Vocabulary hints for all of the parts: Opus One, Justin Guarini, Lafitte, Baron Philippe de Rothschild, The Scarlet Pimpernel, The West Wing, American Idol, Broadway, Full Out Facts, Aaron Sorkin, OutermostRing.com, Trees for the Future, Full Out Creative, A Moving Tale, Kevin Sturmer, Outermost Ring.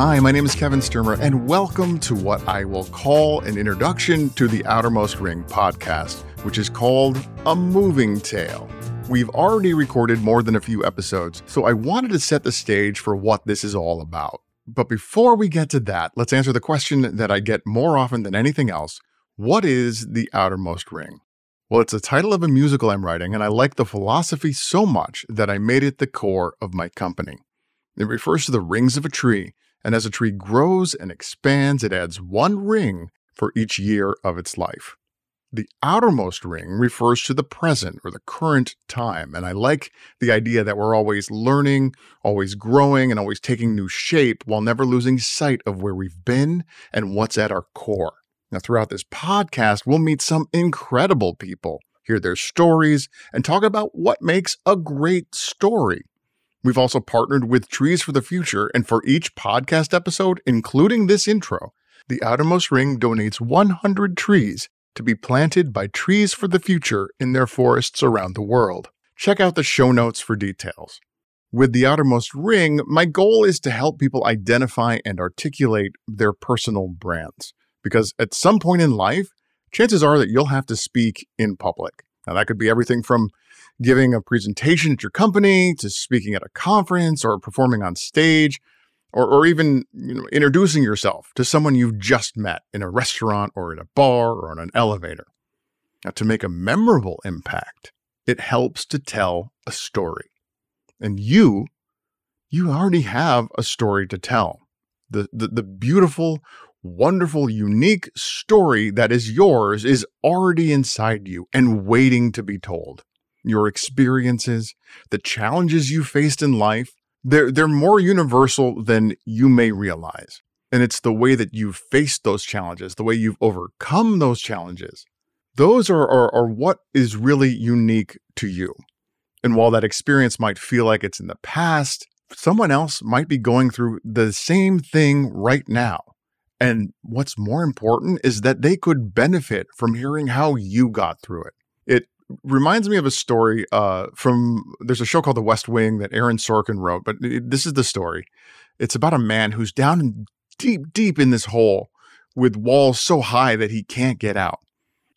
Hi, my name is Kevin Sturmer, and welcome to what I will call an introduction to the Outermost Ring podcast, which is called A Moving Tale. We've already recorded more than a few episodes, so I wanted to set the stage for what this is all about. But before we get to that, let's answer the question that I get more often than anything else. What is the Outermost Ring? Well, it's the title of a musical I'm writing, and I like the philosophy so much that I made it the core of my company. It refers to the rings of a tree, and as a tree grows and expands, it adds one ring for each year of its life. The outermost ring refers to the present or the current time, and I like the idea that we're always learning, always growing, and always taking new shape while never losing sight of where we've been and what's at our core. Now, throughout this podcast, we'll meet some incredible people, hear their stories, and talk about what makes a great story. We've also partnered with Trees for the Future, and for each podcast episode, including this intro, the Outermost Ring donates 100 trees to be planted by Trees for the Future in their forests around the world. Check out the show notes for details. With the Outermost Ring, my goal is to help people identify and articulate their personal brands, because at some point in life, chances are that you'll have to speak in public. Now, that could be everything from giving a presentation at your company to speaking at a conference or performing on stage, or even introducing yourself to someone you've just met in a restaurant or in a bar or on an elevator. Now, to make a memorable impact, it helps to tell a story. And you already have a story to tell. The beautiful, wonderful, unique story that is yours is already inside you and waiting to be told. Your experiences, the challenges you faced in life, they're more universal than you may realize. And it's the way that you've faced those challenges, the way you've overcome those challenges. Those are what is really unique to you. And while that experience might feel like it's in the past, someone else might be going through the same thing right now. And what's more important is that they could benefit from hearing how you got through it. It reminds me of a story there's a show called The West Wing that Aaron Sorkin wrote, but this is the story. It's about a man who's down deep, deep in this hole with walls so high that he can't get out.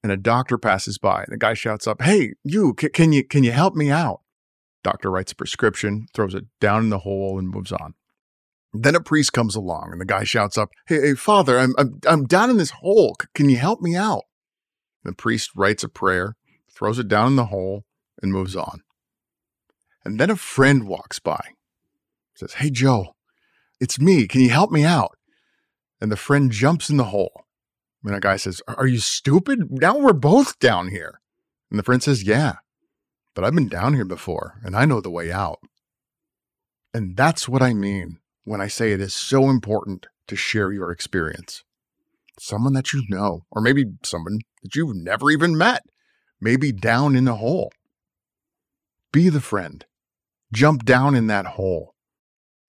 And a doctor passes by, and the guy shouts up, "Hey, you, can you help me out?" Doctor writes a prescription, throws it down in the hole, and moves on. Then a priest comes along, and the guy shouts up, hey "Father, I'm down in this hole. Can you help me out?" The priest writes a prayer, throws it down in the hole, and moves on. And then a friend walks by, says, "Hey, Joe, it's me. Can you help me out?" And the friend jumps in the hole. And the guy says, "Are you stupid? Now we're both down here." And the friend says, "Yeah, but I've been down here before, and I know the way out." And that's what I mean when I say it is so important to share your experience. Someone that you know, or maybe someone that you've never even met, maybe down in the hole. Be the friend. Jump down in that hole,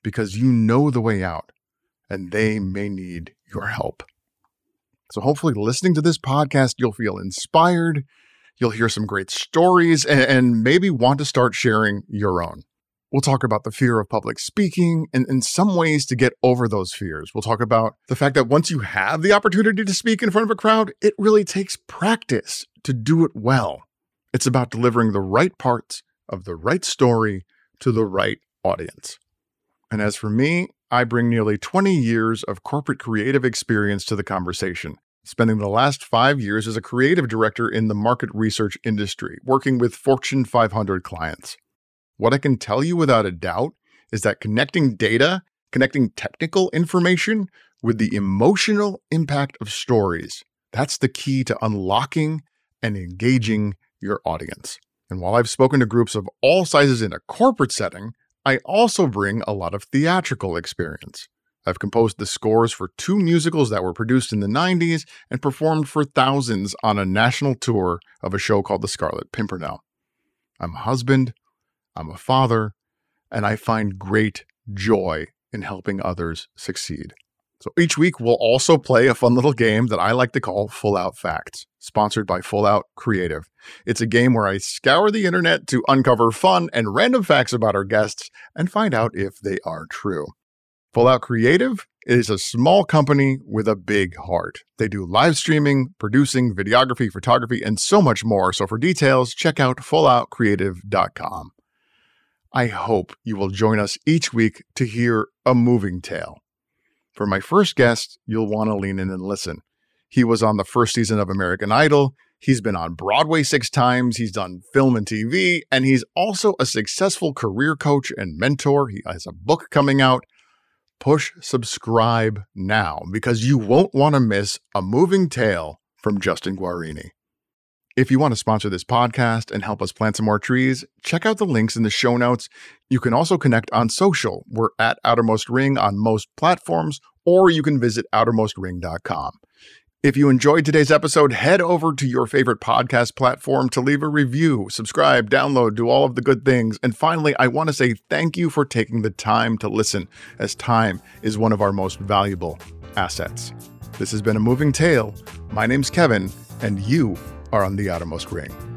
because you know the way out, and they may need your help. So hopefully listening to this podcast, you'll feel inspired, you'll hear some great stories, and maybe want to start sharing your own. We'll talk about the fear of public speaking and in some ways to get over those fears. We'll talk about the fact that once you have the opportunity to speak in front of a crowd, it really takes practice to do it well. It's about delivering the right parts of the right story to the right audience. And as for me, I bring nearly 20 years of corporate creative experience to the conversation, spending the last 5 years as a creative director in the market research industry, working with Fortune 500 clients. What I can tell you without a doubt is that connecting data, connecting technical information with the emotional impact of stories, that's the key to unlocking and engaging your audience. And while I've spoken to groups of all sizes in a corporate setting, I also bring a lot of theatrical experience. I've composed the scores for 2 musicals that were produced in the 90s and performed for thousands on a national tour of a show called The Scarlet Pimpernel. I'm a husband, I'm a father, and I find great joy in helping others succeed. So each week, we'll also play a fun little game that I like to call Full Out Facts, sponsored by Full Out Creative. It's a game where I scour the internet to uncover fun and random facts about our guests and find out if they are true. Full Out Creative It is a small company with a big heart. They do live streaming, producing, videography, photography, and so much more. So for details, check out fulloutcreative.com. I hope you will join us each week to hear A Moving Tale. For my first guest, you'll want to lean in and listen. He was on the first season of American Idol. He's been on Broadway 6 times. He's done film and TV, and he's also a successful career coach and mentor. He has a book coming out. Push subscribe now because you won't want to miss A Moving Tale from Justin Guarini. If you want to sponsor this podcast and help us plant some more trees, check out the links in the show notes. You can also connect on social. We're at Outermost Ring on most platforms, or you can visit OutermostRing.com. If you enjoyed today's episode, head over to your favorite podcast platform to leave a review, subscribe, download, do all of the good things. And finally, I want to say thank you for taking the time to listen, as time is one of our most valuable assets. This has been A Moving Tale. My name's Kevin, and you are on the Outermost Ring.